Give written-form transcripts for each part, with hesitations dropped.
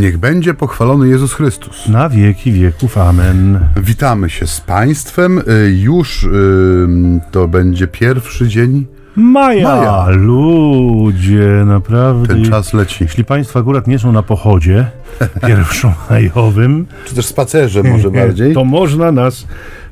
Niech będzie pochwalony Jezus Chrystus. Na wieki wieków. Amen. Witamy się z Państwem. Już to będzie pierwszy dzień maja. Ludzie, naprawdę. Ten czas leci. Jeśli Państwo akurat nie są na pochodzie pierwszomajowym, czy też spacerze może bardziej, to można nas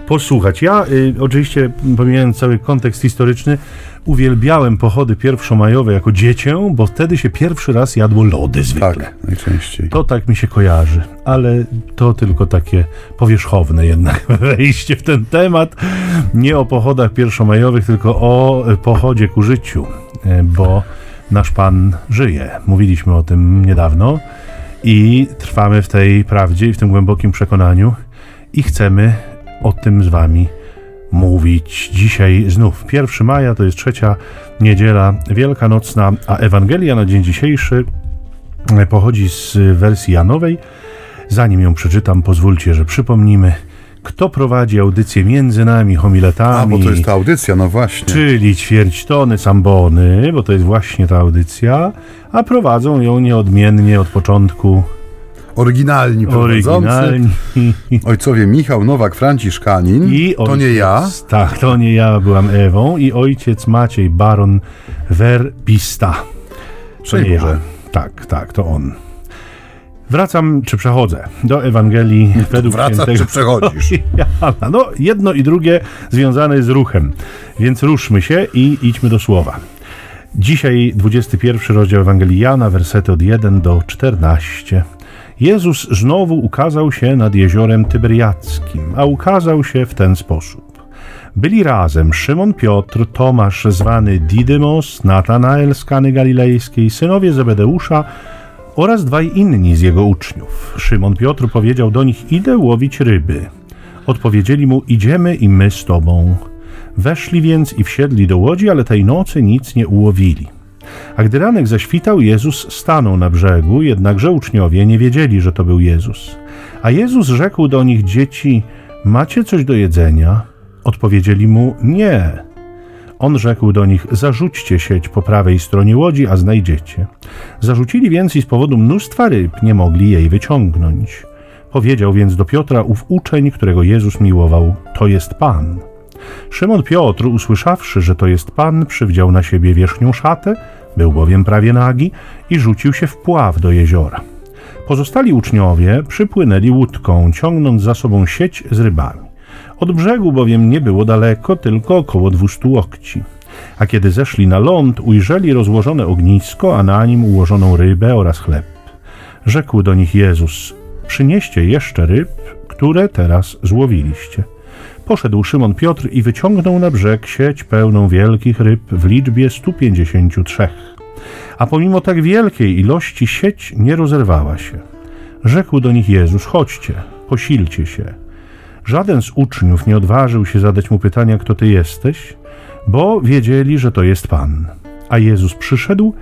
posłuchać. Ja oczywiście, pomijając cały kontekst historyczny, uwielbiałem pochody pierwszomajowe jako dziecię, bo wtedy się pierwszy raz jadło lody zwykle. Tak, najczęściej. To tak mi się kojarzy, ale to tylko takie powierzchowne jednak wejście w ten temat. Nie o pochodach pierwszomajowych, tylko o pochodzie ku życiu, bo nasz Pan żyje. Mówiliśmy o tym niedawno i trwamy w tej prawdzie i w tym głębokim przekonaniu i chcemy o tym z Wami mówić. Dzisiaj znów 1 maja, to jest trzecia niedziela wielkanocna, a Ewangelia na dzień dzisiejszy pochodzi z wersji Janowej. Zanim ją przeczytam, pozwólcie, że przypomnimy, kto prowadzi audycję między nami homiletami. Bo to jest ta audycja, no właśnie. Czyli ćwierćtony sambony, bo to jest właśnie ta audycja, a prowadzą ją nieodmiennie od początku Oryginalni. Ojcowie Michał Nowak-Franciszkanin. To nie ja. Tak, to nie ja, byłam Ewą. I ojciec Maciej Baron Werbista. Tak, to on. Wracam, czy przechodzę do Ewangelii według Świętego. Czy przechodzisz? Jana. No, jedno i drugie związane jest z ruchem. Więc ruszmy się i idźmy do słowa. Dzisiaj 21 rozdział Ewangelii Jana, wersety od 1 do 14. Jezus znowu ukazał się nad Jeziorem Tyberiadzkim, a ukazał się w ten sposób. Byli razem Szymon Piotr, Tomasz zwany Didymos, Natanael z Kany Galilejskiej, synowie Zebedeusza oraz dwaj inni z jego uczniów. Szymon Piotr powiedział do nich: idę łowić ryby. Odpowiedzieli mu: idziemy i my z tobą. Weszli więc i wsiedli do łodzi, ale tej nocy nic nie ułowili. A gdy ranek zaświtał, Jezus stanął na brzegu, jednakże uczniowie nie wiedzieli, że to był Jezus. A Jezus rzekł do nich: dzieci, macie coś do jedzenia? Odpowiedzieli mu: nie. On rzekł do nich: zarzućcie sieć po prawej stronie łodzi, a znajdziecie. Zarzucili więc i z powodu mnóstwa ryb nie mogli jej wyciągnąć. Powiedział więc do Piotra ów uczeń, którego Jezus miłował: to jest Pan. Szymon Piotr, usłyszawszy, że to jest Pan, przywdział na siebie wierzchnią szatę, był bowiem prawie nagi, i rzucił się w pław do jeziora. Pozostali uczniowie przypłynęli łódką, ciągnąc za sobą sieć z rybami. Od brzegu bowiem nie było daleko, tylko około 200 łokci. A kiedy zeszli na ląd, ujrzeli rozłożone ognisko, a na nim ułożoną rybę oraz chleb. Rzekł do nich Jezus: przynieście jeszcze ryb, które teraz złowiliście. Poszedł Szymon Piotr i wyciągnął na brzeg sieć pełną wielkich ryb w liczbie 153. A pomimo tak wielkiej ilości sieć nie rozerwała się. Rzekł do nich Jezus: chodźcie, posilcie się. Żaden z uczniów nie odważył się zadać mu pytania: kto ty jesteś? Bo wiedzieli, że to jest Pan. A Jezus przyszedł,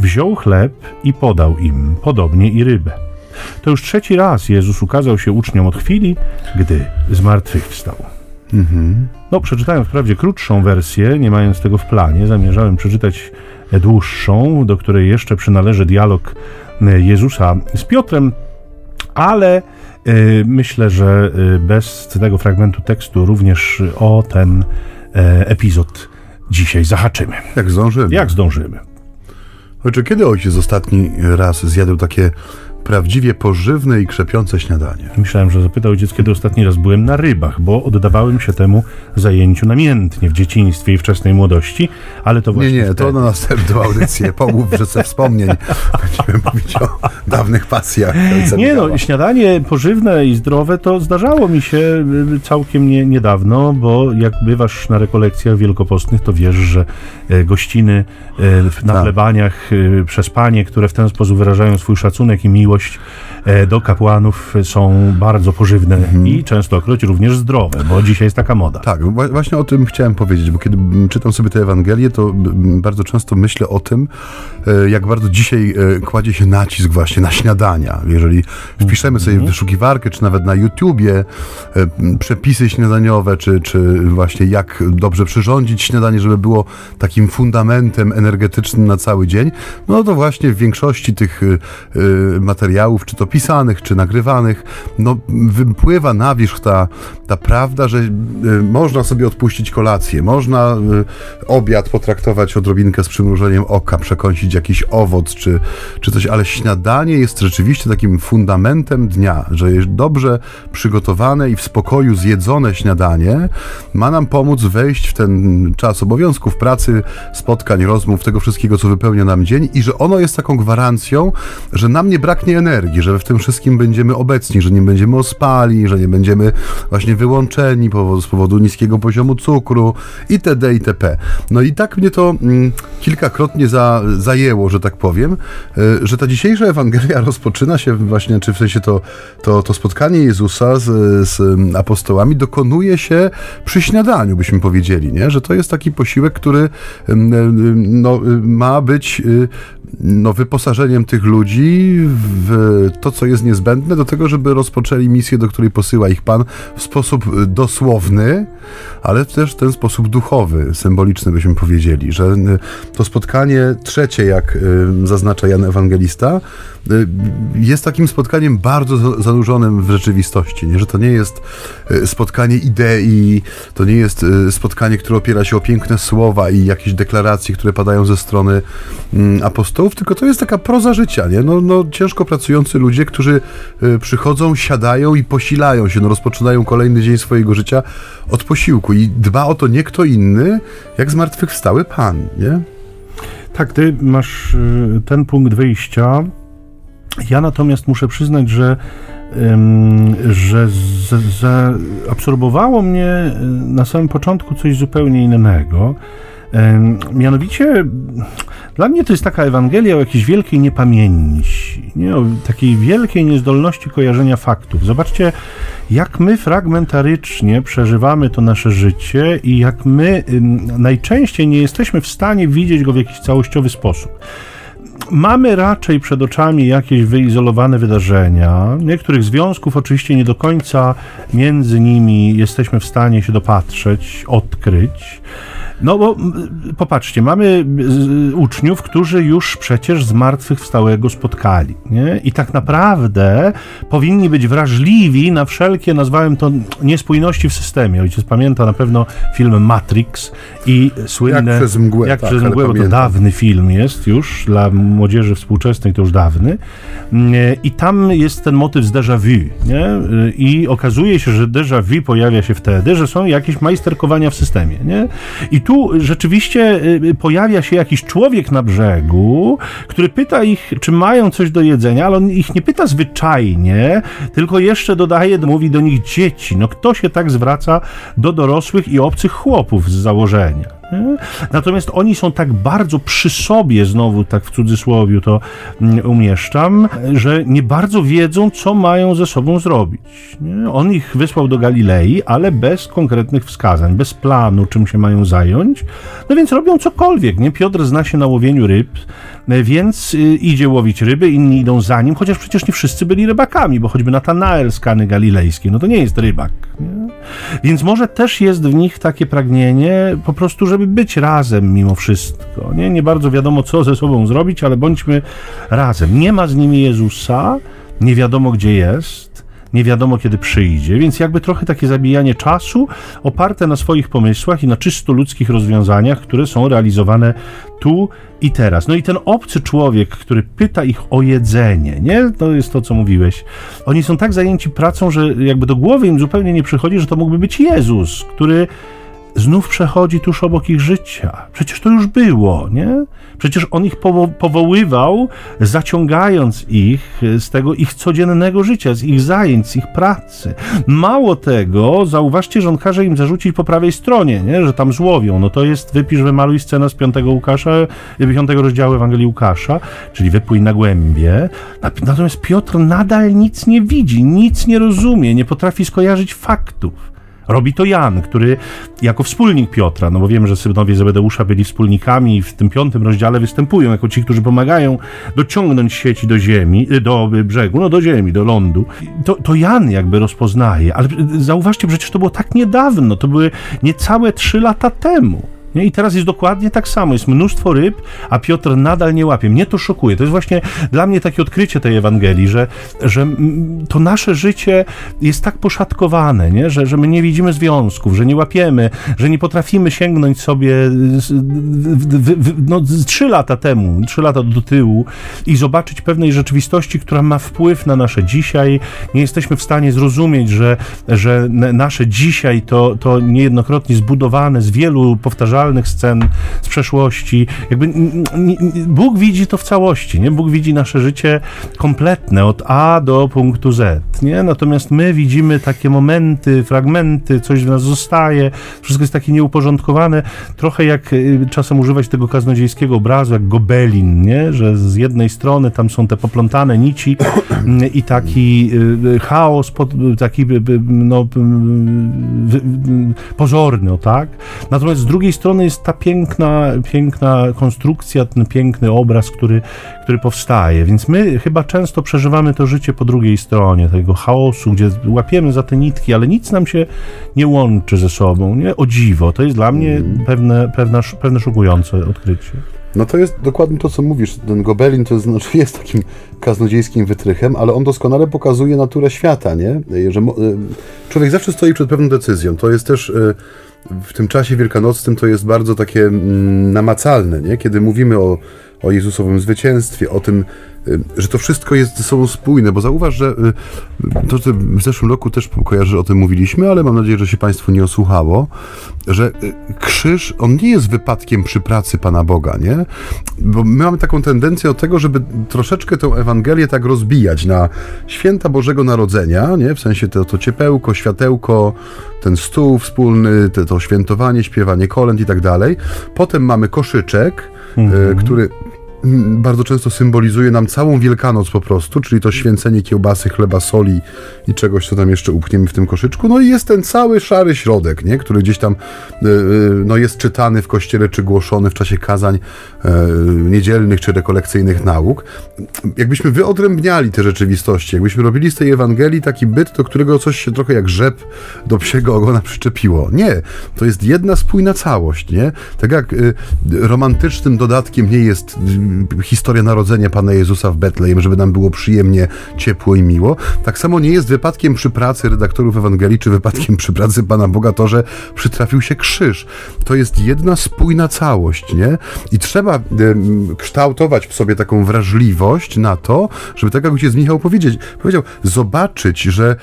wziął chleb i podał im, podobnie i rybę. To już trzeci raz Jezus ukazał się uczniom od chwili, gdy zmartwychwstał. No, przeczytałem wprawdzie krótszą wersję, nie mając tego w planie. Zamierzałem przeczytać dłuższą, do której jeszcze przynależy dialog Jezusa z Piotrem, ale myślę, że bez tego fragmentu tekstu również o ten epizod dzisiaj zahaczymy. Jak zdążymy. Ojcze, kiedy ojciec ostatni raz zjadł takie prawdziwie pożywne i krzepiące śniadanie? Myślałem, że zapytał ojciec, kiedy ostatni raz byłem na rybach, bo oddawałem się temu zajęciu namiętnie w dzieciństwie i wczesnej młodości, ale to właśnie... Nie, to na następną audycję. Pomów, że ze wspomnień będziemy mówić o dawnych pasjach. Śniadanie pożywne i zdrowe to zdarzało mi się całkiem niedawno, bo jak bywasz na rekolekcjach wielkopostnych, to wiesz, że gościny na plebaniach, przespanie, które w ten sposób wyrażają swój szacunek i miłość do kapłanów, są bardzo pożywne i częstokroć również zdrowe, bo dzisiaj jest taka moda. Tak, właśnie o tym chciałem powiedzieć, bo kiedy czytam sobie te Ewangelie, to bardzo często myślę o tym, jak bardzo dzisiaj kładzie się nacisk właśnie na śniadania. Jeżeli wpiszemy sobie w wyszukiwarkę, czy nawet na YouTubie przepisy śniadaniowe, czy właśnie jak dobrze przyrządzić śniadanie, żeby było takim fundamentem energetycznym na cały dzień, no to właśnie w większości tych materiałów materiałów, czy to pisanych, czy nagrywanych, no wypływa na wierzch ta prawda, że można sobie odpuścić kolację, można obiad potraktować odrobinkę z przymrużeniem oka, przekąsić jakiś owoc, czy coś, ale śniadanie jest rzeczywiście takim fundamentem dnia, że jest dobrze przygotowane i w spokoju zjedzone śniadanie ma nam pomóc wejść w ten czas obowiązków, pracy, spotkań, rozmów, tego wszystkiego, co wypełnia nam dzień, i że ono jest taką gwarancją, że nam nie braknie energii, że w tym wszystkim będziemy obecni, że nie będziemy ospali, że nie będziemy właśnie wyłączeni z powodu niskiego poziomu cukru itd. itp. No i tak mnie to kilkakrotnie zajęło, że tak powiem, że ta dzisiejsza Ewangelia rozpoczyna się właśnie, czy w sensie to spotkanie Jezusa z apostołami dokonuje się przy śniadaniu, byśmy powiedzieli, nie? Że to jest taki posiłek, który no, ma być no, wyposażeniem tych ludzi w to, co jest niezbędne do tego, żeby rozpoczęli misję, do której posyła ich Pan w sposób dosłowny, ale też w ten sposób duchowy, symboliczny, byśmy powiedzieli, że to spotkanie trzecie, jak zaznacza Jan Ewangelista, jest takim spotkaniem bardzo zanurzonym w rzeczywistości, nie? Że to nie jest spotkanie idei, to nie jest spotkanie, które opiera się o piękne słowa i jakieś deklaracje, które padają ze strony apostołów, tylko to jest taka proza życia, nie? No, ciężko pracujący ludzie, którzy przychodzą, siadają i posilają się, no, rozpoczynają kolejny dzień swojego życia od posiłku i dba o to nie kto inny, jak zmartwychwstały Pan, nie? Tak, ty masz ten punkt wyjścia. Ja natomiast muszę przyznać, że zaabsorbowało mnie na samym początku coś zupełnie innego. Mianowicie dla mnie to jest taka Ewangelia o jakiejś wielkiej niepamięci, nie? O takiej wielkiej niezdolności kojarzenia faktów. Zobaczcie, jak my fragmentarycznie przeżywamy to nasze życie i jak my najczęściej nie jesteśmy w stanie widzieć go w jakiś całościowy sposób. Mamy raczej przed oczami jakieś wyizolowane wydarzenia, niektórych związków oczywiście nie do końca między nimi jesteśmy w stanie się dopatrzeć, odkryć. No bo popatrzcie, mamy uczniów, którzy już przecież zmartwychwstałego spotkali, nie? I tak naprawdę powinni być wrażliwi na wszelkie, nazwałem to, niespójności w systemie. Ojciec pamięta na pewno film Matrix i słynne... Jak przez mgłę, bo to dawny film jest już, dla młodzieży współczesnej to już dawny. I tam jest ten motyw z déjà vu, nie? I okazuje się, że déjà vu pojawia się wtedy, że są jakieś majsterkowania w systemie, nie? I tu rzeczywiście pojawia się jakiś człowiek na brzegu, który pyta ich, czy mają coś do jedzenia, ale on ich nie pyta zwyczajnie, tylko jeszcze dodaje, mówi do nich dzieci. No kto się tak zwraca do dorosłych i obcych chłopów z założenia? Natomiast oni są tak bardzo przy sobie, znowu tak w cudzysłowiu to umieszczam, że nie bardzo wiedzą, co mają ze sobą zrobić. On ich wysłał do Galilei, ale bez konkretnych wskazań, bez planu, czym się mają zająć. No więc robią cokolwiek, nie? Piotr zna się na łowieniu ryb, więc idzie łowić ryby, inni idą za nim, chociaż przecież nie wszyscy byli rybakami, bo choćby Natanael z Kany Galilejskiej, no to nie jest rybak, nie? Więc może też jest w nich takie pragnienie po prostu, żeby być razem mimo wszystko, nie? Nie bardzo wiadomo, co ze sobą zrobić, ale bądźmy razem. Nie ma z nimi Jezusa, nie wiadomo, gdzie jest, nie wiadomo, kiedy przyjdzie, więc jakby trochę takie zabijanie czasu oparte na swoich pomysłach i na czysto ludzkich rozwiązaniach, które są realizowane tu i teraz. No i ten obcy człowiek, który pyta ich o jedzenie, nie? To jest to, co mówiłeś. Oni są tak zajęci pracą, że jakby do głowy im zupełnie nie przychodzi, że to mógłby być Jezus, który znów przechodzi tuż obok ich życia. Przecież to już było, nie? Przecież on ich powoływał, zaciągając ich z tego ich codziennego życia, z ich zajęć, z ich pracy. Mało tego, zauważcie, że on każe im zarzucić po prawej stronie, nie? Że tam złowią. No to jest, wypisz, wymaluj scena z 5 rozdziału Ewangelii Łukasza, czyli wypłyń na głębie. Natomiast Piotr nadal nic nie widzi, nic nie rozumie, nie potrafi skojarzyć faktów. Robi to Jan, który jako wspólnik Piotra, no bo wiemy, że synowie Zebedeusza byli wspólnikami i w tym 5 rozdziale występują jako ci, którzy pomagają dociągnąć sieci do ziemi, do brzegu, no do ziemi, do lądu. To Jan jakby rozpoznaje, ale zauważcie, przecież to było tak niedawno, to były niecałe 3 lata temu. I teraz jest dokładnie tak samo, jest mnóstwo ryb, a Piotr nadal nie łapie. Mnie to szokuje. To jest właśnie dla mnie takie odkrycie tej Ewangelii, że to nasze życie jest tak poszatkowane, nie? Że my nie widzimy związków, że nie łapiemy, że nie potrafimy sięgnąć sobie 3 lata do tyłu i zobaczyć pewnej rzeczywistości, która ma wpływ na nasze dzisiaj. Nie jesteśmy w stanie zrozumieć, że nasze dzisiaj to niejednokrotnie zbudowane z wielu powtarzalnych scen z przeszłości. Jakby Bóg widzi to w całości, nie? Bóg widzi nasze życie kompletne, od A do punktu Z, nie? Natomiast my widzimy takie momenty, fragmenty, coś w nas zostaje, wszystko jest takie nieuporządkowane, trochę jak czasem używać tego kaznodziejskiego obrazu, jak gobelin, nie? Że z jednej strony tam są te poplątane nici i taki chaos, taki pozorny, o tak? Natomiast z drugiej strony jest ta piękna konstrukcja, ten piękny obraz, który powstaje. Więc my chyba często przeżywamy to życie po drugiej stronie tego chaosu, gdzie łapiemy za te nitki, ale nic nam się nie łączy ze sobą, nie? O dziwo. To jest dla mnie pewne szokujące odkrycie. No to jest dokładnie to, co mówisz. Ten gobelin to znaczy jest takim kaznodziejskim wytrychem, ale on doskonale pokazuje naturę świata, nie? Że człowiek zawsze stoi przed pewną decyzją. To jest też w tym czasie wielkanocnym to jest bardzo takie namacalne, nie? Kiedy mówimy o Jezusowym zwycięstwie, o tym, że to wszystko jest ze sobą spójne, bo zauważ, że to w zeszłym roku też kojarzę, o tym mówiliśmy, ale mam nadzieję, że się Państwu nie osłuchało, że krzyż, on nie jest wypadkiem przy pracy Pana Boga, nie? Bo my mamy taką tendencję do tego, żeby troszeczkę tę Ewangelię tak rozbijać na święta Bożego Narodzenia, nie? W sensie to ciepełko, światełko, ten stół wspólny, to świętowanie, śpiewanie kolęd i tak dalej. Potem mamy koszyczek, który bardzo często symbolizuje nam całą Wielkanoc po prostu, czyli to święcenie kiełbasy, chleba, soli i czegoś, co tam jeszcze upchniemy w tym koszyczku. No i jest ten cały szary środek, nie? Który gdzieś tam jest czytany w kościele, czy głoszony w czasie kazań niedzielnych, czy rekolekcyjnych nauk. Jakbyśmy wyodrębniali te rzeczywistości, jakbyśmy robili z tej Ewangelii taki byt, do którego coś się trochę jak rzep do psiego ogona przyczepiło. Nie, to jest jedna spójna całość, nie? Tak jak romantycznym dodatkiem nie jest historia narodzenia Pana Jezusa w Betlejem, żeby nam było przyjemnie, ciepło i miło. Tak samo nie jest wypadkiem przy pracy redaktorów Ewangelii, czy wypadkiem przy pracy Pana Boga to, że przytrafił się krzyż. To jest jedna spójna całość, nie? I trzeba kształtować w sobie taką wrażliwość na to, żeby tak jak ojciec Michał powiedział, zobaczyć, że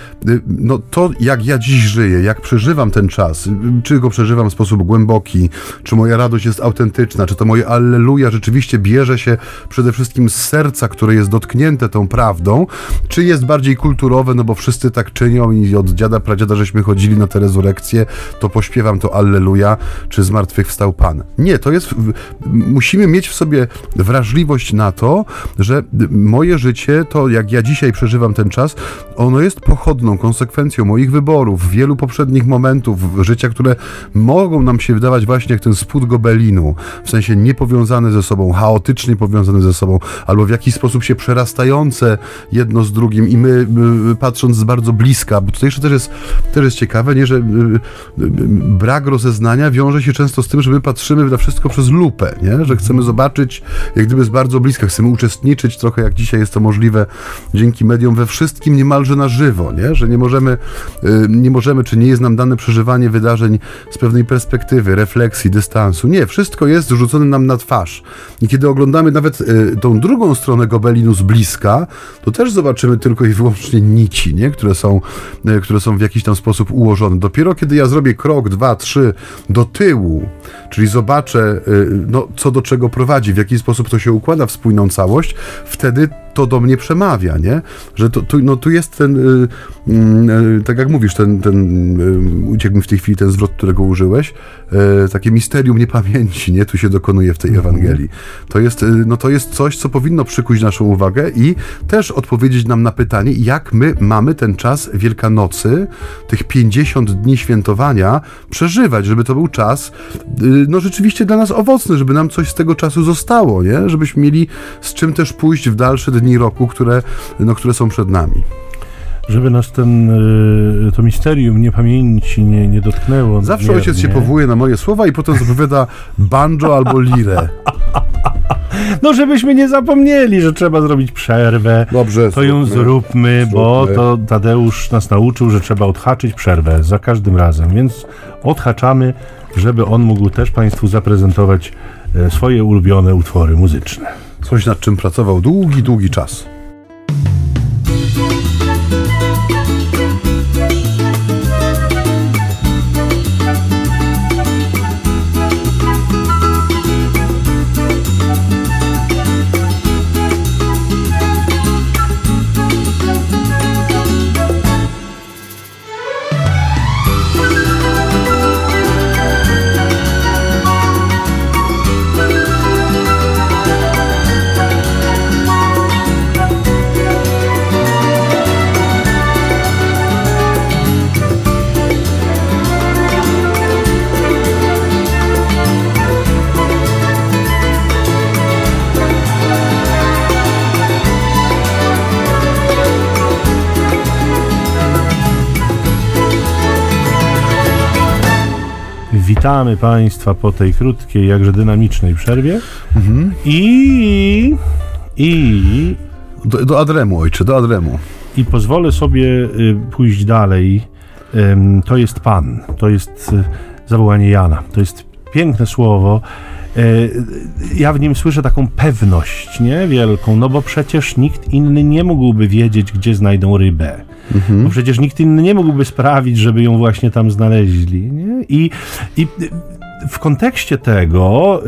to, jak ja dziś żyję, jak przeżywam ten czas, czy go przeżywam w sposób głęboki, czy moja radość jest autentyczna, czy to moje alleluja rzeczywiście bierze się przede wszystkim z serca, które jest dotknięte tą prawdą, czy jest bardziej kulturowe, no bo wszyscy tak czynią i od dziada, pradziada żeśmy chodzili na te rezurekcje, to pośpiewam to Alleluja, czy Zmartwychwstał Pan. Nie, to jest... Musimy mieć w sobie wrażliwość na to, że moje życie, to jak ja dzisiaj przeżywam ten czas, ono jest pochodną konsekwencją moich wyborów, wielu poprzednich momentów życia, które mogą nam się wydawać właśnie jak ten spód gobelinu, w sensie niepowiązane ze sobą, chaotyczne, powiązane ze sobą, albo w jakiś sposób się przerastające jedno z drugim i my patrząc z bardzo bliska, bo tutaj jeszcze też jest ciekawe, nie, że brak rozeznania wiąże się często z tym, że my patrzymy na wszystko przez lupę, nie? Że chcemy zobaczyć jak gdyby z bardzo bliska, chcemy uczestniczyć trochę jak dzisiaj jest to możliwe dzięki mediom we wszystkim niemalże na żywo, nie? Że nie możemy, czy nie jest nam dane przeżywanie wydarzeń z pewnej perspektywy, refleksji, dystansu. Nie, wszystko jest rzucone nam na twarz. I kiedy oglądamy nawet tą drugą stronę gobelinu z bliska, to też zobaczymy tylko i wyłącznie nici, nie? Które są w jakiś tam sposób ułożone. Dopiero kiedy ja zrobię krok, 2, 3 do tyłu, czyli zobaczę, co do czego prowadzi, w jaki sposób to się układa w spójną całość, wtedy to do mnie przemawia, nie? Że tu jest ten, tak jak mówisz, ten uciekł mi w tej chwili ten zwrot, którego użyłeś, takie misterium niepamięci, nie? Tu się dokonuje w tej Ewangelii. To jest coś, co powinno przykuć naszą uwagę i też odpowiedzieć nam na pytanie, jak my mamy ten czas Wielkanocy, tych 50 dni świętowania przeżywać, żeby to był czas, rzeczywiście dla nas owocny, żeby nam coś z tego czasu zostało, nie? Żebyśmy mieli z czym też pójść w dalsze dni roku, które są przed nami. żeby nas to misterium niepamięci nie dotknęło. Zawsze ojciec się powołuje na moje słowa i potem zapowiada banjo albo lirę. No, żebyśmy nie zapomnieli, że trzeba zrobić przerwę. Dobrze, to ją zróbmy, bo to Tadeusz nas nauczył, że trzeba odhaczyć przerwę za każdym razem, więc odhaczamy, żeby on mógł też Państwu zaprezentować swoje ulubione utwory muzyczne. Coś, nad czym pracował długi czas. Witamy Państwa po tej krótkiej, jakże dynamicznej przerwie. Mhm. I do Adremu, ojcze, do Adremu. I pozwolę sobie pójść dalej. To jest Pan, to jest zawołanie Jana. To jest piękne słowo. Ja w nim słyszę taką pewność, nie? Wielką, no bo przecież nikt inny nie mógłby wiedzieć, gdzie znajdą rybę. Mhm. Bo przecież nikt inny nie mógłby sprawić, żeby ją właśnie tam znaleźli, nie? I w kontekście tego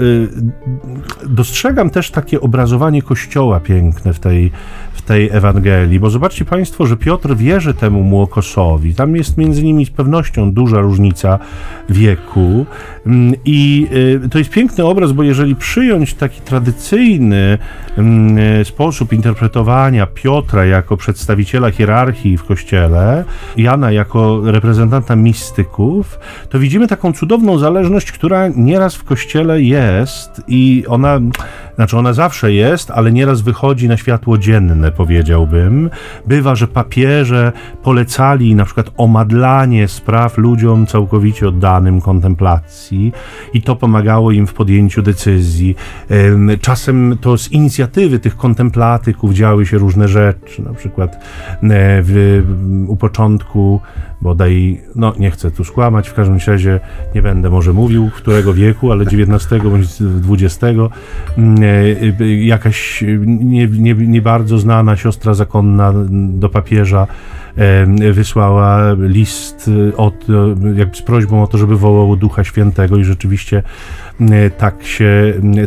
dostrzegam też takie obrazowanie Kościoła piękne w tej Ewangelii, bo zobaczcie Państwo, że Piotr wierzy temu młokosowi. Tam jest między nimi z pewnością duża różnica wieku i to jest piękny obraz, bo jeżeli przyjąć taki tradycyjny sposób interpretowania Piotra jako przedstawiciela hierarchii w Kościele, Jana jako reprezentanta mistyków, to widzimy taką cudowną zależność, która nieraz w Kościele jest i ona zawsze jest, ale nieraz wychodzi na światło dzienne, powiedziałbym. Bywa, że papieże polecali na przykład omadlanie spraw ludziom całkowicie oddanym kontemplacji i to pomagało im w podjęciu decyzji. Czasem to z inicjatywy tych kontemplatyków działy się różne rzeczy, na przykład u początku bodaj, nie chcę tu skłamać, w każdym razie nie będę może mówił, którego wieku, ale XIX bądź XX, jakaś nie bardzo znana siostra zakonna do papieża wysłała list z prośbą o to, żeby wołał Ducha Świętego i rzeczywiście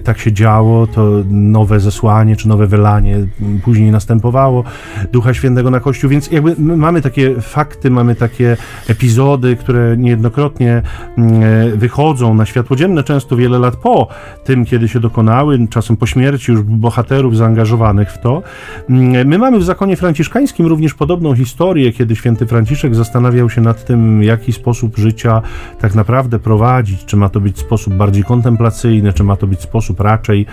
tak się działo, to nowe zesłanie czy nowe wylanie później następowało Ducha Świętego na Kościół, więc jakby mamy takie fakty, mamy takie epizody, które niejednokrotnie wychodzą na światło dzienne, często wiele lat po tym, kiedy się dokonały, czasem po śmierci już bohaterów zaangażowanych w to. My mamy w zakonie franciszkańskim również podobną historię, kiedy święty Franciszek zastanawiał się nad tym, jaki sposób życia tak naprawdę prowadzić, czy ma to być sposób bardziej kontemplacyjny, czy ma to być sposób raczej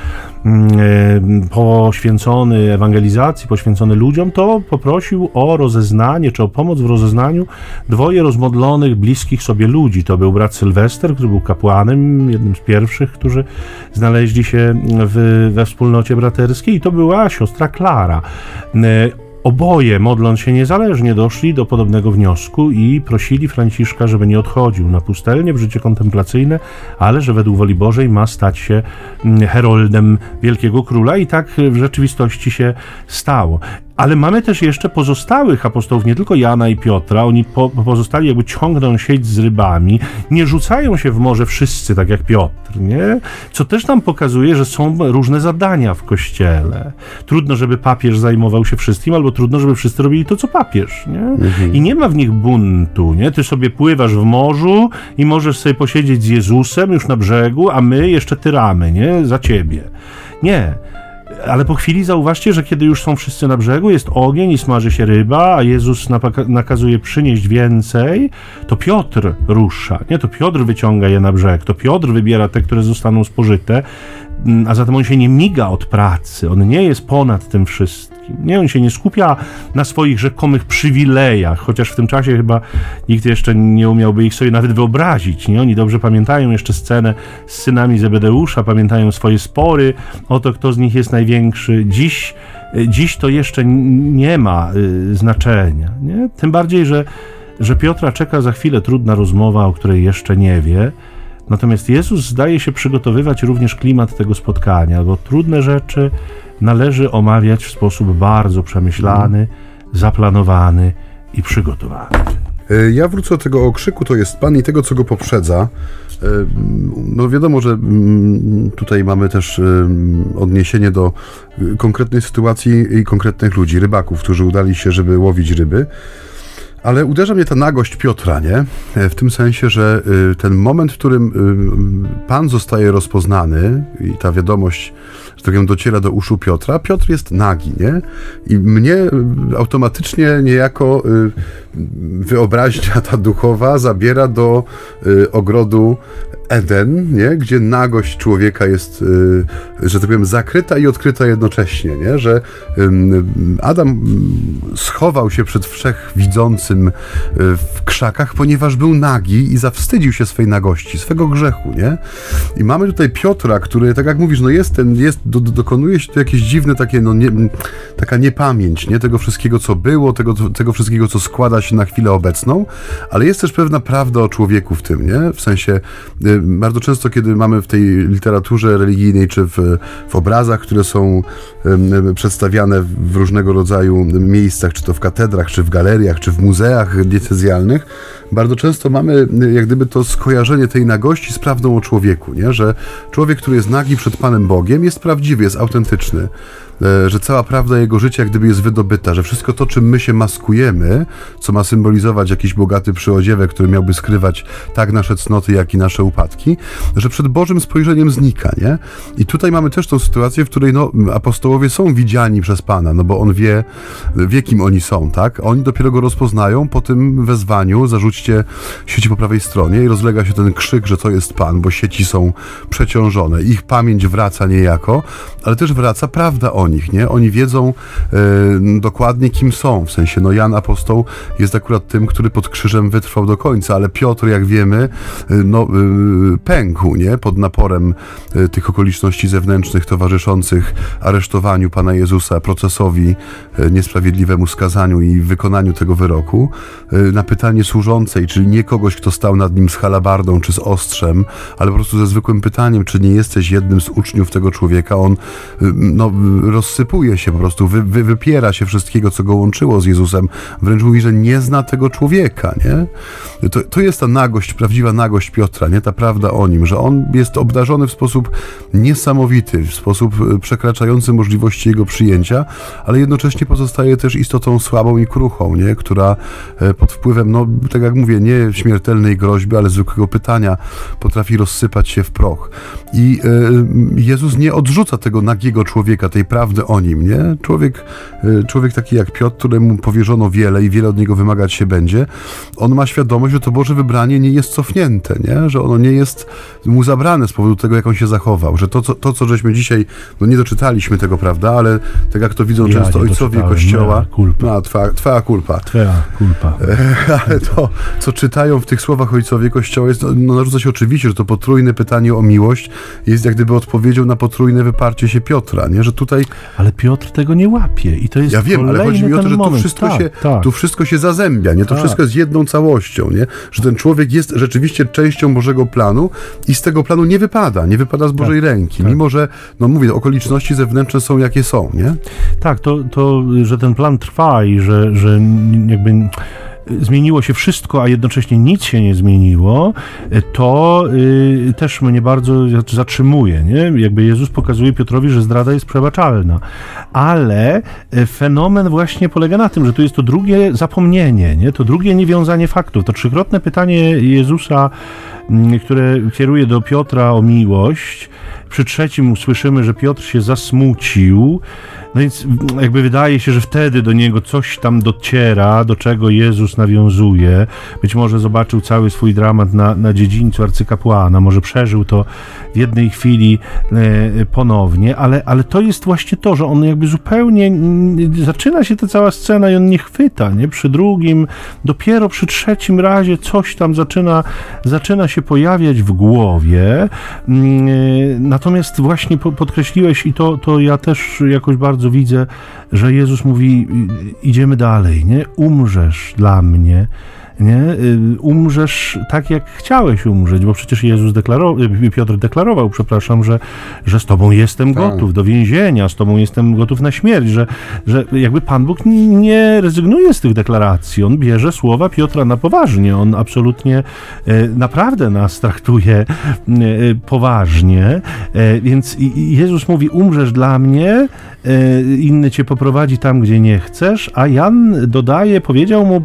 poświęcony ewangelizacji, poświęcony ludziom, to poprosił o rozeznanie, czy o pomoc w rozeznaniu dwoje rozmodlonych, bliskich sobie ludzi. To był brat Sylwester, który był kapłanem, jednym z pierwszych, którzy znaleźli się we wspólnocie braterskiej, i to była siostra Klara. Oboje, modląc się niezależnie, doszli do podobnego wniosku i prosili Franciszka, żeby nie odchodził na pustelnię w życie kontemplacyjne, ale że według woli Bożej ma stać się heroldem wielkiego króla, i tak w rzeczywistości się stało. Ale mamy też jeszcze pozostałych apostołów, nie tylko Jana i Piotra. Oni pozostali jakby ciągną sieć z rybami. Nie rzucają się w morze wszyscy, tak jak Piotr, nie? Co też nam pokazuje, że są różne zadania w Kościele. Trudno, żeby papież zajmował się wszystkim, albo trudno, żeby wszyscy robili to, co papież, nie? Mhm. I nie ma w nich buntu, nie? Ty sobie pływasz w morzu i możesz sobie posiedzieć z Jezusem już na brzegu, a my jeszcze tyramy, nie? Za ciebie. Nie. Ale po chwili zauważcie, że kiedy już są wszyscy na brzegu, jest ogień i smaży się ryba, a Jezus nakazuje przynieść więcej, to Piotr rusza, nie? To Piotr wyciąga je na brzeg, to Piotr wybiera te, które zostaną spożyte. a zatem on się nie miga od pracy, on nie jest ponad tym wszystkim. Nie, on się nie skupia na swoich rzekomych przywilejach, chociaż w tym czasie chyba nikt jeszcze nie umiałby ich sobie nawet wyobrazić. Nie? Oni dobrze pamiętają jeszcze scenę z synami Zebedeusza, pamiętają swoje spory o to, kto z nich jest największy. Dziś to jeszcze nie ma znaczenia. Nie? Tym bardziej, że Piotra czeka za chwilę trudna rozmowa, o której jeszcze nie wie. Natomiast Jezus zdaje się przygotowywać również klimat tego spotkania, bo trudne rzeczy należy omawiać w sposób bardzo przemyślany, zaplanowany i przygotowany. Ja wrócę do tego okrzyku, to jest Pan, i tego, co go poprzedza. No wiadomo, że tutaj mamy też odniesienie do konkretnej sytuacji i konkretnych ludzi, rybaków, którzy udali się, żeby łowić ryby. Ale uderza mnie ta nagość Piotra, nie? W tym sensie, że ten moment, w którym Pan zostaje rozpoznany i ta wiadomość, że tak powiem, dociera do uszu Piotra, Piotr jest nagi, nie? I mnie automatycznie niejako wyobraźnia ta duchowa zabiera do ogrodu Eden, nie? Gdzie nagość człowieka jest, że tak powiem, zakryta i odkryta jednocześnie, nie? Że Adam schował się przed wszechwidzącym w krzakach, ponieważ był nagi i zawstydził się swej nagości, swego grzechu, nie? I mamy tutaj Piotra, który, tak jak mówisz, no dokonuje się tu jakieś dziwne takie, taka niepamięć, nie? Tego wszystkiego, co było, tego wszystkiego, co składa się na chwilę obecną, ale jest też pewna prawda o człowieku w tym, nie? W sensie bardzo często, kiedy mamy w tej literaturze religijnej, czy w obrazach, które są przedstawiane w różnego rodzaju miejscach, czy to w katedrach, czy w galeriach, czy w muzeach diecezjalnych, bardzo często mamy jak gdyby to skojarzenie tej nagości z prawdą o człowieku, nie? Że człowiek, który jest nagi przed Panem Bogiem, jest prawdziwy, jest autentyczny, że cała prawda jego życia jak gdyby jest wydobyta, że wszystko to, czym my się maskujemy, co ma symbolizować jakiś bogaty przyodziewek, który miałby skrywać tak nasze cnoty, jak i nasze upadki, że przed Bożym spojrzeniem znika, nie? I tutaj mamy też tą sytuację, w której apostołowie są widziani przez Pana, bo On wie, kim oni są, tak? Oni dopiero Go rozpoznają po tym wezwaniu: zarzućcie sieci po prawej stronie, i rozlega się ten krzyk, że to jest Pan, bo sieci są przeciążone. Ich pamięć wraca niejako, ale też wraca prawda o nich, nie? Oni wiedzą dokładnie, kim są. W sensie, Jan apostoł jest akurat tym, który pod krzyżem wytrwał do końca, ale Piotr, jak wiemy, pękł, nie? Pod naporem tych okoliczności zewnętrznych towarzyszących aresztowaniu Pana Jezusa, procesowi niesprawiedliwemu skazaniu i wykonaniu tego wyroku. Na pytanie służącej, czyli nie kogoś, kto stał nad nim z halabardą czy z ostrzem, ale po prostu ze zwykłym pytaniem, czy nie jesteś jednym z uczniów tego człowieka, on rozsypuje się po prostu, wypiera się wszystkiego, co go łączyło z Jezusem. Wręcz mówi, że nie zna tego człowieka, nie? To jest ta nagość, prawdziwa nagość Piotra, nie? Ta prawda o nim, że on jest obdarzony w sposób niesamowity, w sposób przekraczający możliwości jego przyjęcia, ale jednocześnie pozostaje też istotą słabą i kruchą, nie? Która pod wpływem, tak jak mówię, nie śmiertelnej groźby, ale zwykłego pytania potrafi rozsypać się w proch. I Jezus nie odrzuca tego nagiego człowieka, tej prawdy o nim, nie? Człowiek taki jak Piotr, któremu powierzono wiele i wiele od niego wymagać się będzie, on ma świadomość, że to Boże wybranie nie jest cofnięte, nie? Że ono nie jest mu zabrane z powodu tego, jak on się zachował, że to co żeśmy dzisiaj, nie doczytaliśmy tego, prawda, ale tak jak to widzą często ojcowie Kościoła, Twoja kulpa. Ale to, co czytają w tych słowach ojcowie Kościoła, jest, narzuca się oczywiście, że to potrójne pytanie o miłość jest jak gdyby odpowiedzią na potrójne wyparcie się Piotra, nie? Że tutaj... Ale Piotr tego nie łapie i to jest... Ja wiem, ale chodzi mi o to, że tu wszystko się zazębia, nie? To wszystko jest jedną całością, nie? Że ten człowiek jest rzeczywiście częścią Bożego planu i z tego planu nie wypada z Bożej ręki, mimo że, mówię, okoliczności zewnętrzne są, jakie są, nie? Tak, to że ten plan trwa i że jakby zmieniło się wszystko, a jednocześnie nic się nie zmieniło, to też mnie bardzo zatrzymuje, nie? Jakby Jezus pokazuje Piotrowi, że zdrada jest przebaczalna. Ale fenomen właśnie polega na tym, że tu jest to drugie zapomnienie, nie? To drugie niewiązanie faktów. To trzykrotne pytanie Jezusa które kieruje do Piotra o miłość. Przy trzecim usłyszymy, że Piotr się zasmucił. No więc jakby wydaje się, że wtedy do niego coś tam dociera, do czego Jezus nawiązuje. Być może zobaczył cały swój dramat na dziedzińcu arcykapłana, może przeżył to w jednej chwili ponownie, ale to jest właśnie to, że on jakby zupełnie zaczyna się ta cała scena i on nie chwyta, nie? Przy drugim, dopiero przy trzecim razie coś tam zaczyna się pojawiać w głowie. Natomiast właśnie podkreśliłeś i to ja też jakoś bardzo widzę, że Jezus mówi: idziemy dalej, nie? Umrzesz dla mnie, nie? Umrzesz tak, jak chciałeś umrzeć, bo przecież Piotr deklarował, że z tobą jestem gotów do więzienia, z tobą jestem gotów na śmierć, że jakby Pan Bóg nie rezygnuje z tych deklaracji, on bierze słowa Piotra na poważnie, on absolutnie naprawdę nas traktuje poważnie, więc Jezus mówi: umrzesz dla mnie, inny cię poprowadzi tam, gdzie nie chcesz, a Jan dodaje: powiedział mu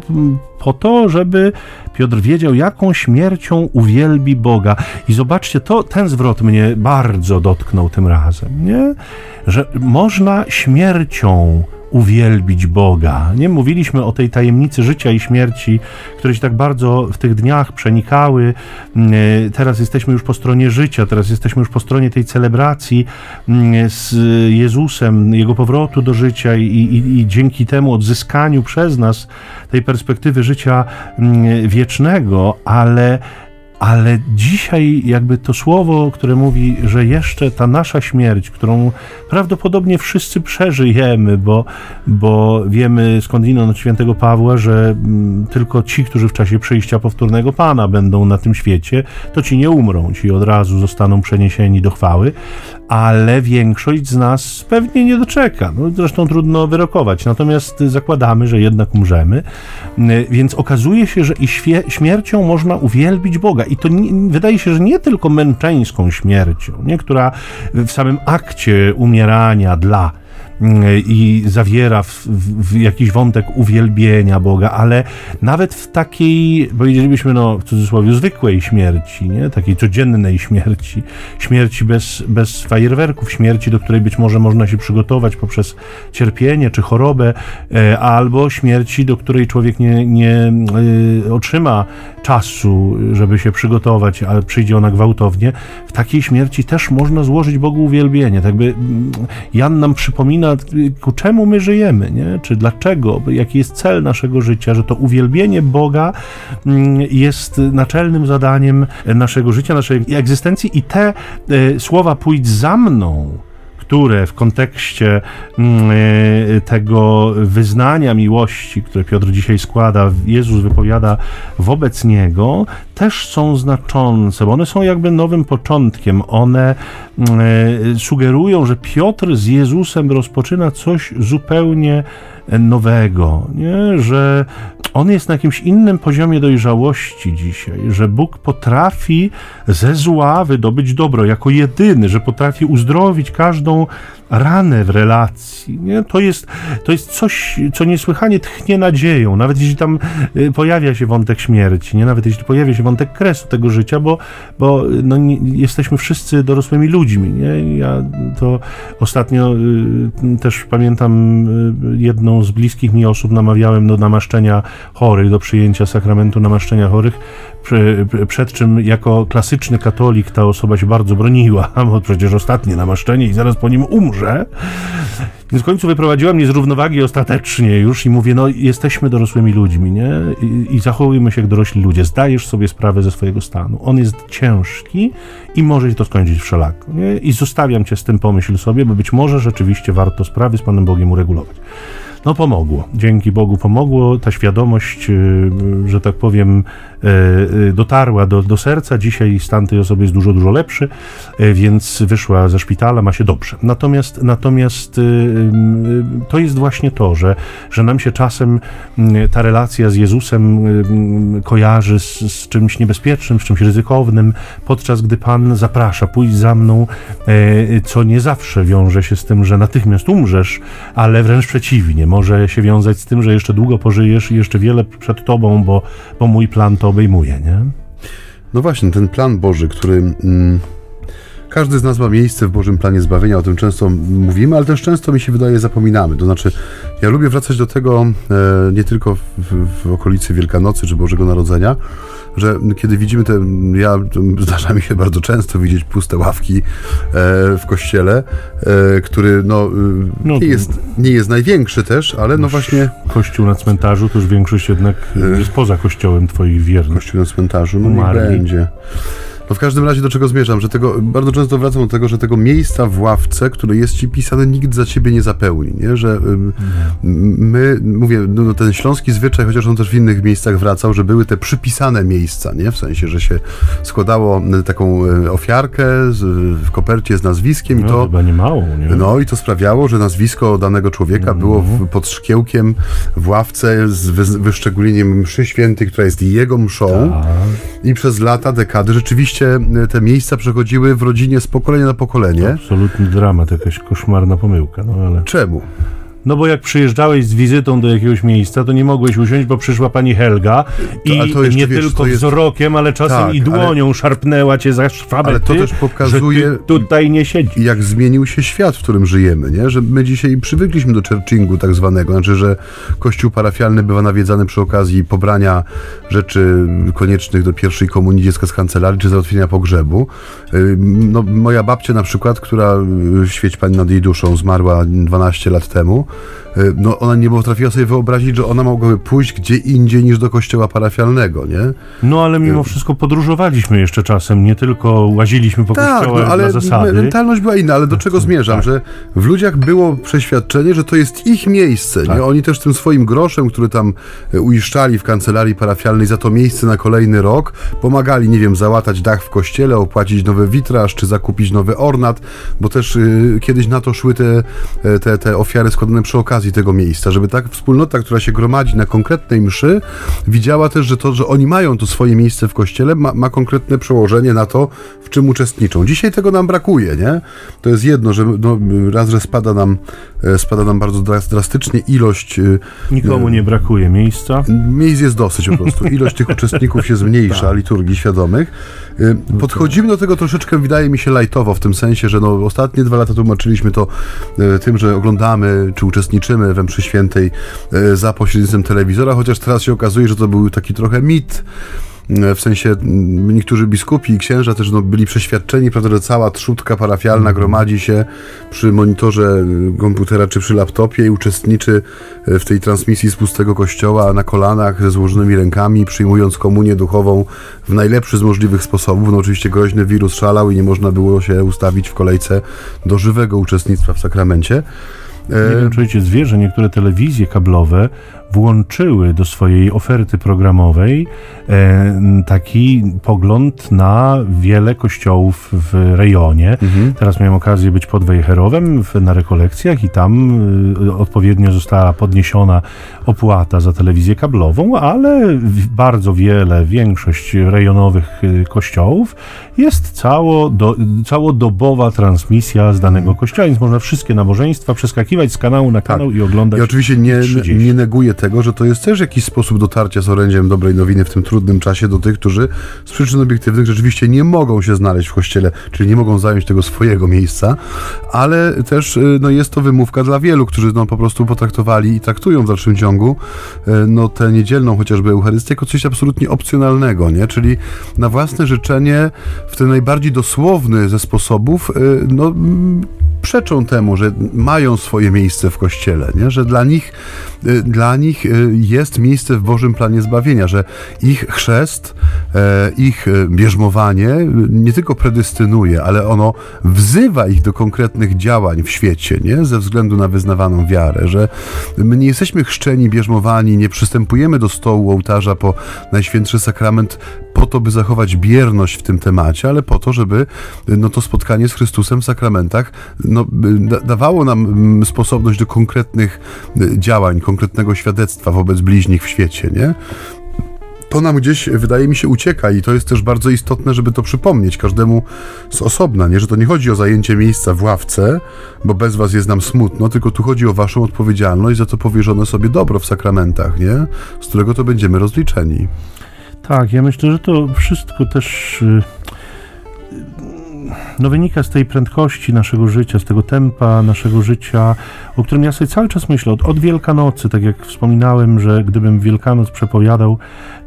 po to, żeby Piotr wiedział, jaką śmiercią uwielbi Boga. I zobaczcie, ten zwrot mnie bardzo dotknął tym razem, nie? Że można śmiercią uwielbić Boga. Nie mówiliśmy o tej tajemnicy życia i śmierci, które się tak bardzo w tych dniach przenikały. Teraz jesteśmy już po stronie życia, teraz jesteśmy już po stronie tej celebracji z Jezusem, Jego powrotu do życia i dzięki temu odzyskaniu przez nas tej perspektywy życia wiecznego, ale dzisiaj jakby to słowo, które mówi, że jeszcze ta nasza śmierć, którą prawdopodobnie wszyscy przeżyjemy, bo wiemy skądinąd od świętego Pawła, że tylko ci, którzy w czasie przyjścia powtórnego Pana będą na tym świecie, to ci nie umrą, ci od razu zostaną przeniesieni do chwały, ale większość z nas pewnie nie doczeka. No, zresztą trudno wyrokować, natomiast zakładamy, że jednak umrzemy, więc okazuje się, że i śmiercią można uwielbić Boga. I to wydaje się, że nie tylko męczeńską śmiercią, nie? Która w samym akcie umierania i zawiera w jakiś wątek uwielbienia Boga, ale nawet w takiej, powiedzielibyśmy w cudzysłowie, zwykłej śmierci, nie? Takiej codziennej śmierci, śmierci bez fajerwerków, śmierci, do której być może można się przygotować poprzez cierpienie czy chorobę, albo śmierci, do której człowiek nie otrzyma czasu, żeby się przygotować, ale przyjdzie ona gwałtownie. W takiej śmierci też można złożyć Bogu uwielbienie. Tak by Jan nam przypomina, ku czemu my żyjemy, nie? Czy dlaczego, jaki jest cel naszego życia, że to uwielbienie Boga jest naczelnym zadaniem naszego życia, naszej egzystencji i te słowa „pójdź za mną”, które w kontekście tego wyznania miłości, które Piotr dzisiaj składa, Jezus wypowiada wobec niego, też są znaczące, bo one są jakby nowym początkiem. One sugerują, że Piotr z Jezusem rozpoczyna coś zupełnie nowego, nie? Że on jest na jakimś innym poziomie dojrzałości dzisiaj, że Bóg potrafi ze zła wydobyć dobro jako jedyny, że potrafi uzdrowić każdą ranę w relacji, nie? To jest coś, co niesłychanie tchnie nadzieją, nawet jeśli tam pojawia się wątek śmierci, nie? Nawet jeśli pojawia się wątek kresu tego życia, bo jesteśmy wszyscy dorosłymi ludźmi, nie? Ja to ostatnio też pamiętam, jedną z bliskich mi osób namawiałem do namaszczenia chorych, do przyjęcia sakramentu namaszczenia chorych, przed czym jako klasyczny katolik ta osoba się bardzo broniła, bo przecież ostatnie namaszczenie i zaraz po nim umrze. Więc w końcu wyprowadziła mnie z równowagi ostatecznie już i mówię, jesteśmy dorosłymi ludźmi, nie? I zachowujmy się jak dorośli ludzie. Zdajesz sobie sprawę ze swojego stanu. On jest ciężki i może się to skończyć wszelako, nie? I zostawiam cię z tym, pomyśl sobie, bo być może rzeczywiście warto sprawy z Panem Bogiem uregulować. Pomogło. Dzięki Bogu pomogło. Ta świadomość, że tak powiem, dotarła do serca. Dzisiaj stan tej osoby jest dużo lepszy, więc wyszła ze szpitala, ma się dobrze. Natomiast to jest właśnie to, że nam się czasem ta relacja z Jezusem kojarzy z czymś niebezpiecznym, z czymś ryzykownym, podczas gdy Pan zaprasza: pójdź za mną, co nie zawsze wiąże się z tym, że natychmiast umrzesz, ale wręcz przeciwnie. Może się wiązać z tym, że jeszcze długo pożyjesz i jeszcze wiele przed tobą, bo mój plan to obejmuje, nie? No właśnie, ten plan Boży, który... każdy z nas ma miejsce w Bożym planie zbawienia, o tym często mówimy, ale też często, mi się wydaje, zapominamy. To znaczy, ja lubię wracać do tego nie tylko w okolicy Wielkanocy czy Bożego Narodzenia, że kiedy widzimy te... zdarza mi się bardzo często widzieć puste ławki w kościele, który nie jest największy też, ale no właśnie... Kościół na cmentarzu, to już większość jednak jest poza kościołem twoich wiernych. Kościół na cmentarzu, nie będzie. No w każdym razie do czego zmierzam, że tego bardzo często wracam do tego, że tego miejsca w ławce, które jest ci pisane, nikt za ciebie nie zapełni, nie? Że my, mówię, no ten śląski zwyczaj, chociaż on też w innych miejscach wracał, że były te przypisane miejsca, nie? W sensie, że się składało taką ofiarkę w kopercie z nazwiskiem, no, i to... chyba nie mało, nie? No i to sprawiało, że nazwisko danego człowieka było pod szkiełkiem w ławce z wyszczególnieniem mszy świętej, która jest jego mszą, i przez lata, dekady rzeczywiście te miejsca przechodziły w rodzinie z pokolenia na pokolenie. Absolutny dramat, jakaś koszmarna pomyłka. No ale... Czemu? No bo jak przyjeżdżałeś z wizytą do jakiegoś miejsca, to nie mogłeś usiąść, bo przyszła pani Helga i to jeszcze, nie wiesz, tylko to jest... wzrokiem, ale czasem i dłonią szarpnęła cię za szwabety, ale to też pokazuje, że ty tutaj nie siedzisz. Jak zmienił się świat, w którym żyjemy, nie? Że my dzisiaj przywykliśmy do churchingu tak zwanego, znaczy, że kościół parafialny bywa nawiedzany przy okazji pobrania rzeczy koniecznych do pierwszej komunii dziecka z kancelarii, czy załatwienia pogrzebu. No, moja babcia na przykład, która, świeć pani nad jej duszą, zmarła 12 lat temu, no ona nie potrafiła sobie wyobrazić, że ona mogłaby pójść gdzie indziej niż do kościoła parafialnego, nie? No ale mimo wszystko podróżowaliśmy jeszcze czasem, nie tylko łaziliśmy po kościołach dla zasady. Ale mentalność była inna, ale do czego zmierzam, że w ludziach było przeświadczenie, że to jest ich miejsce, nie? Oni też tym swoim groszem, który tam uiszczali w kancelarii parafialnej za to miejsce na kolejny rok, pomagali, nie wiem, załatać dach w kościele, opłacić nowy witraż, czy zakupić nowy ornat, bo też kiedyś na to szły te ofiary składane przy okazji tego miejsca, żeby tak wspólnota, która się gromadzi na konkretnej mszy, widziała też, że to, że oni mają to swoje miejsce w kościele, ma konkretne przełożenie na to, w czym uczestniczą. Dzisiaj tego nam brakuje, nie? To jest jedno, że że spada nam bardzo drastycznie ilość... Nikomu nie brakuje miejsca. Miejsc jest dosyć po prostu. Ilość tych uczestników się zmniejsza, liturgii świadomych. Podchodzimy do tego troszeczkę, wydaje mi się, lajtowo, w tym sensie, że ostatnie 2 lata tłumaczyliśmy to tym, że oglądamy czy uczestniczymy we mszy świętej za pośrednictwem telewizora, chociaż teraz się okazuje, że to był taki trochę mit. W sensie niektórzy biskupi i księża też byli przeświadczeni, prawda, że cała trzódka parafialna gromadzi się przy monitorze komputera czy przy laptopie i uczestniczy w tej transmisji z pustego kościoła na kolanach ze złożonymi rękami, przyjmując komunię duchową w najlepszy z możliwych sposobów. No oczywiście groźny wirus szalał i nie można było się ustawić w kolejce do żywego uczestnictwa w sakramencie. Nie wiem, czy ojciec wie, że niektóre telewizje kablowe włączyły do swojej oferty programowej taki pogląd na wiele kościołów w rejonie. Teraz miałem okazję być pod Wejherowem na rekolekcjach i tam odpowiednio została podniesiona opłata za telewizję kablową, ale większość rejonowych kościołów jest całodobowa transmisja z danego kościoła, więc można wszystkie nabożeństwa przeskakiwać z kanału na kanał i oglądać. I oczywiście nie neguję tego, że to jest też jakiś sposób dotarcia z orędziem dobrej nowiny w tym trudnym czasie do tych, którzy z przyczyn obiektywnych rzeczywiście nie mogą się znaleźć w kościele, czyli nie mogą zająć tego swojego miejsca, ale też jest to wymówka dla wielu, którzy po prostu potraktowali i traktują w dalszym ciągu tę niedzielną chociażby Eucharystię jako coś absolutnie opcjonalnego, nie? Czyli na własne życzenie w ten najbardziej dosłowny ze sposobów przeczą temu, że mają swoje miejsce w kościele, nie? Że dla nich jest miejsce w Bożym planie zbawienia, że ich chrzest, ich bierzmowanie nie tylko predestynuje, ale ono wzywa ich do konkretnych działań w świecie, nie? Ze względu na wyznawaną wiarę, że my nie jesteśmy chrzczeni, bierzmowani, nie przystępujemy do stołu ołtarza po Najświętszy Sakrament po to, by zachować bierność w tym temacie, ale po to, żeby to spotkanie z Chrystusem w sakramentach dawało nam sposobność do konkretnych działań, konkretnego świadectwa wobec bliźnich w świecie, nie? To nam gdzieś, wydaje mi się, ucieka i to jest też bardzo istotne, żeby to przypomnieć każdemu z osobna, nie? Że to nie chodzi o zajęcie miejsca w ławce, bo bez was jest nam smutno, tylko tu chodzi o waszą odpowiedzialność za to powierzone sobie dobro w sakramentach, nie? Z którego to będziemy rozliczeni. Tak, ja myślę, że to wszystko też wynika z tej prędkości naszego życia, z tego tempa naszego życia, o którym ja sobie cały czas myślę. Od Wielkanocy, tak jak wspominałem, że gdybym Wielkanoc przepowiadał,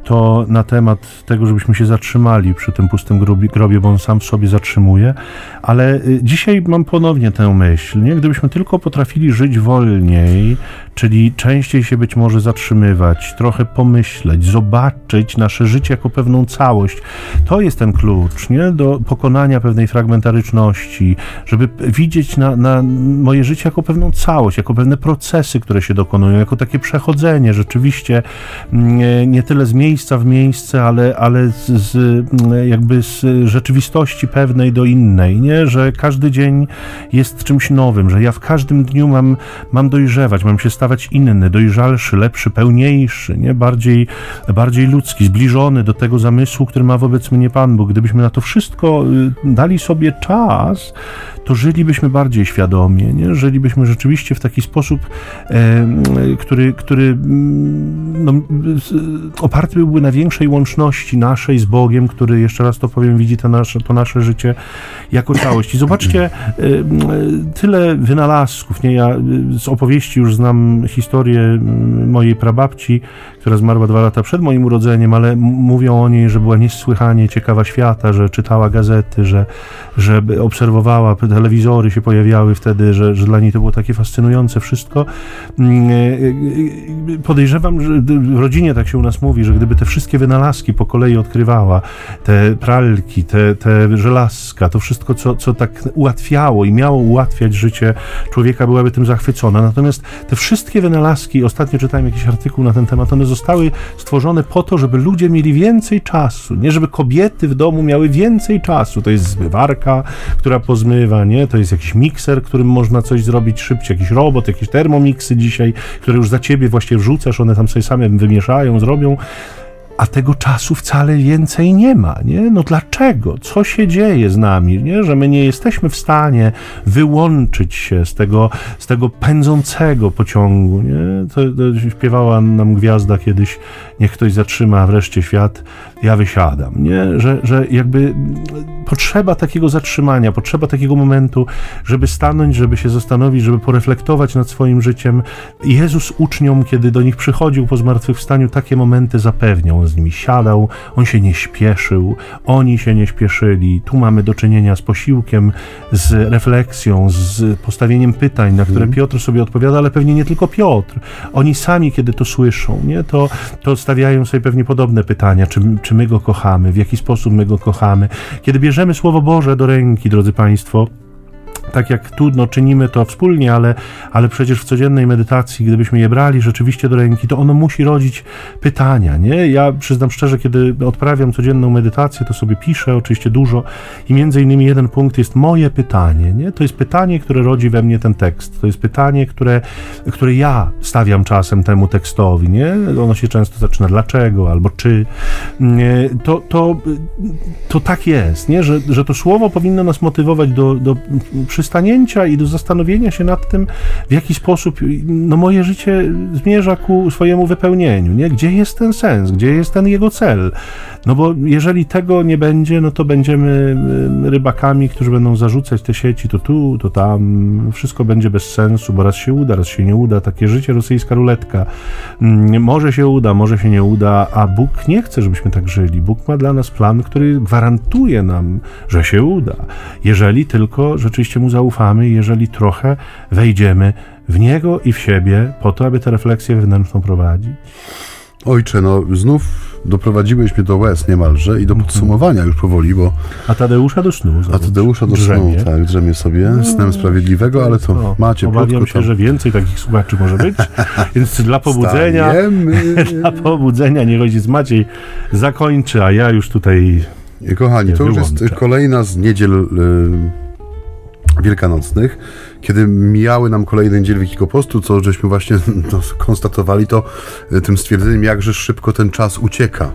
to na temat tego, żebyśmy się zatrzymali przy tym pustym grobie, bo on sam w sobie zatrzymuje. Ale dzisiaj mam ponownie tę myśl, nie? Gdybyśmy tylko potrafili żyć wolniej, czyli częściej się być może zatrzymywać, trochę pomyśleć, zobaczyć nasze życie jako pewną całość. To jest ten klucz, nie? Do pokonania pewnej fragmentaryczności, żeby widzieć na moje życie jako pewną całość, jako pewne procesy, które się dokonują, jako takie przechodzenie rzeczywiście nie tyle z miejsca w miejsce, ale z rzeczywistości pewnej do innej, nie? Że każdy dzień jest czymś nowym, że ja w każdym dniu mam dojrzewać, mam się stawać inny, dojrzalszy, lepszy, pełniejszy, nie? Bardziej ludzki, zbliżony do tego zamysłu, który ma wobec mnie Pan Bóg. Gdybyśmy na to wszystko dali sobie czas, to żylibyśmy bardziej świadomie, nie? Żylibyśmy rzeczywiście w taki sposób, który oparty byłby na większej łączności naszej z Bogiem, który, jeszcze raz to powiem, widzi to nasze życie jako całość. I zobaczcie, tyle wynalazków, nie? Ja z opowieści już znam historię mojej prababci, która zmarła 2 lata przed moim urodzeniem, ale mówią o niej, że była niesłychanie ciekawa świata, że czytała gazety, że obserwowała, telewizory się pojawiały wtedy, że dla niej to było takie fascynujące wszystko. Podejrzewam, że w rodzinie tak się u nas mówi, że gdyby te wszystkie wynalazki po kolei odkrywała, te pralki, te żelazka, to wszystko, co tak ułatwiało i miało ułatwiać życie człowieka, byłaby tym zachwycona. Natomiast te wszystkie wynalazki, ostatnio czytałem jakiś artykuł na ten temat, one zostały stworzone po to, żeby ludzie mieli więcej czasu, nie, żeby kobiety w domu miały więcej czasu. To jest zmywarka, która pozmywa, nie? To jest jakiś mikser, którym można coś zrobić szybciej, jakiś robot, jakieś termomiksy dzisiaj, które już za ciebie właśnie wrzucasz, one tam sobie same wymieszają, zrobią. A tego czasu wcale więcej nie ma, nie? No dlaczego? Co się dzieje z nami, nie? Że my nie jesteśmy w stanie wyłączyć się z tego pędzącego pociągu, nie? To śpiewała nam gwiazda kiedyś, niech ktoś zatrzyma wreszcie świat, ja wysiadam, nie? Że jakby potrzeba takiego zatrzymania, potrzeba takiego momentu, żeby stanąć, żeby się zastanowić, żeby poreflektować nad swoim życiem. Jezus uczniom, kiedy do nich przychodził po zmartwychwstaniu, takie momenty zapewniał. On z nimi siadał, on się nie śpieszył, oni się nie śpieszyli. Tu mamy do czynienia z posiłkiem, z refleksją, z postawieniem pytań, na które Piotr sobie odpowiada, ale pewnie nie tylko Piotr. Oni sami, kiedy to słyszą, nie? To stawiają sobie pewnie podobne pytania, czy my go kochamy, w jaki sposób my go kochamy. Kiedy bierzemy Słowo Boże do ręki, drodzy Państwo, tak jak trudno czynimy to wspólnie, ale przecież w codziennej medytacji, gdybyśmy je brali rzeczywiście do ręki, to ono musi rodzić pytania, nie? Ja przyznam szczerze, kiedy odprawiam codzienną medytację, to sobie piszę oczywiście dużo i między innymi jeden punkt jest moje pytanie, nie? To jest pytanie, które rodzi we mnie ten tekst. To jest pytanie, które ja stawiam czasem temu tekstowi, nie? Ono się często zaczyna dlaczego albo czy. To tak jest, nie? Że to słowo powinno nas motywować do przystanięcia i do zastanowienia się nad tym, w jaki sposób moje życie zmierza ku swojemu wypełnieniu, nie? Gdzie jest ten sens, gdzie jest ten jego cel? No bo jeżeli tego nie będzie, no to będziemy rybakami, którzy będą zarzucać te sieci, to tu, to tam, wszystko będzie bez sensu, bo raz się uda, raz się nie uda, takie życie, rosyjska ruletka. Może się uda, może się nie uda, a Bóg nie chce, żebyśmy tak żyli. Bóg ma dla nas plan, który gwarantuje nam, że się uda, jeżeli tylko rzeczywiście mu zaufamy, jeżeli trochę wejdziemy w niego i w siebie po to, aby tę refleksję wewnętrzną prowadzić. Ojcze, znów doprowadziłeś mnie do łez niemalże i do podsumowania już powoli, bo... A Tadeusza do snu. Zobacz. A Tadeusza do drzemie. Snu, tak, drzemie sobie, snem sprawiedliwego, ale to macie... Obawiam się, że więcej takich słuchaczy może być, więc dla pobudzenia niech ojciec Maciej zakończy, a ja już tutaj... Kochani, to już wyłączę. Jest kolejna z niedziel... wielkanocnych, kiedy mijały nam kolejny dzień Wielkiego Postu, co żeśmy właśnie konstatowali, to tym stwierdzeniem, jakże szybko ten czas ucieka.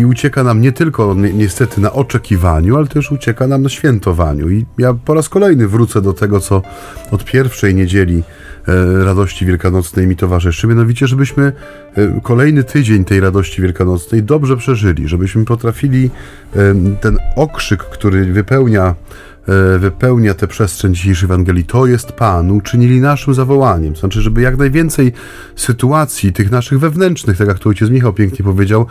I ucieka nam nie tylko niestety na oczekiwaniu, ale też ucieka nam na świętowaniu. I ja po raz kolejny wrócę do tego, co od pierwszej niedzieli radości wielkanocnej mi towarzyszy, mianowicie, żebyśmy kolejny tydzień tej radości wielkanocnej dobrze przeżyli, żebyśmy potrafili ten okrzyk, który wypełnia tę przestrzeń dzisiejszej Ewangelii, to jest Pan, uczynili naszym zawołaniem. Znaczy, żeby jak najwięcej sytuacji tych naszych wewnętrznych, tak jak to ojciec Michał pięknie powiedział,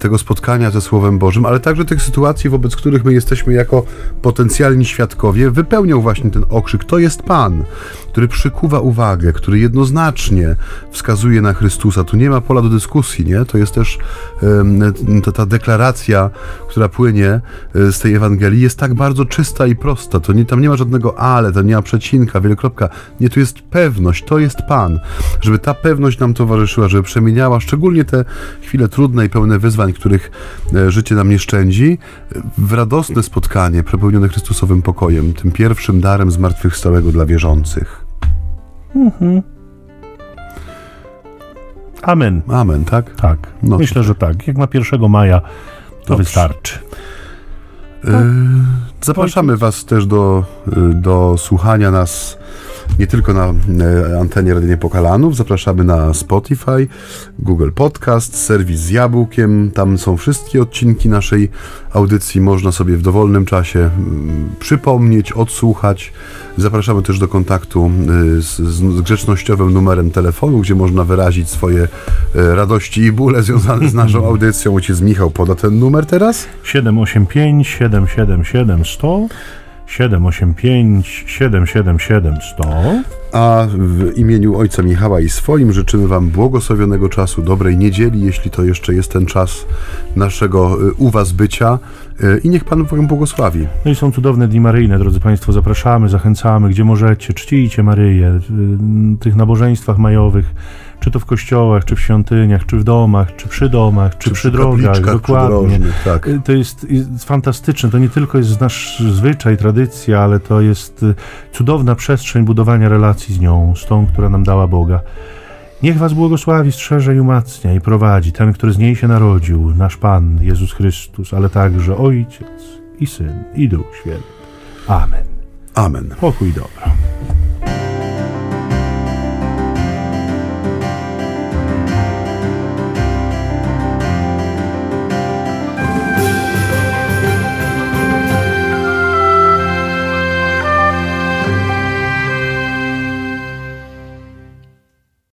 tego spotkania ze Słowem Bożym, ale także tych sytuacji, wobec których my jesteśmy jako potencjalni świadkowie, wypełniał właśnie ten okrzyk, to jest Pan, który przykuwa uwagę, który jednoznacznie wskazuje na Chrystusa. Tu nie ma pola do dyskusji, nie? To jest też ta deklaracja, która płynie z tej Ewangelii, jest tak bardzo czysta i prosta, to nie, tam nie ma żadnego ale, tam nie ma przecinka, wielokropka. Nie, tu jest pewność, to jest Pan. Żeby ta pewność nam towarzyszyła, żeby przemieniała szczególnie te chwile trudne i pełne wyzwań, których życie nam nie szczędzi, w radosne spotkanie przepełnione Chrystusowym pokojem, tym pierwszym darem zmartwychwstałego dla wierzących. Mhm. Amen. Amen, tak? Tak. No, myślę, że tak. Jak na 1 maja to dobrze. Wystarczy. Zapraszamy Was też do słuchania nas nie tylko na antenie Rady Niepokalanów, zapraszamy na Spotify, Google Podcast, serwis z jabłkiem, tam są wszystkie odcinki naszej audycji, można sobie w dowolnym czasie przypomnieć, odsłuchać. Zapraszamy też do kontaktu z grzecznościowym numerem telefonu, gdzie można wyrazić swoje radości i bóle związane z naszą audycją. Ojciec Michał poda ten numer teraz. 785-777-100 785-777-100. A w imieniu Ojca Michała i swoim życzymy Wam błogosławionego czasu, dobrej niedzieli, jeśli to jeszcze jest ten czas naszego u Was bycia, i niech Pan Wam błogosławi. No i są cudowne dni maryjne, drodzy Państwo, zapraszamy, zachęcamy, gdzie możecie, czcijcie Maryję w tych nabożeństwach majowych, czy to w kościołach, czy w świątyniach, czy w domach, czy przy domach, czy przy drogach, dokładnie. Tak. To jest fantastyczne, to nie tylko jest nasz zwyczaj, tradycja, ale to jest cudowna przestrzeń budowania relacji z nią, z tą, która nam dała Boga. Niech Was błogosławi, strzeże i umacnia i prowadzi ten, który z niej się narodził, nasz Pan Jezus Chrystus, ale także Ojciec i Syn i Duch Święty. Amen. Amen. Pokój i dobro.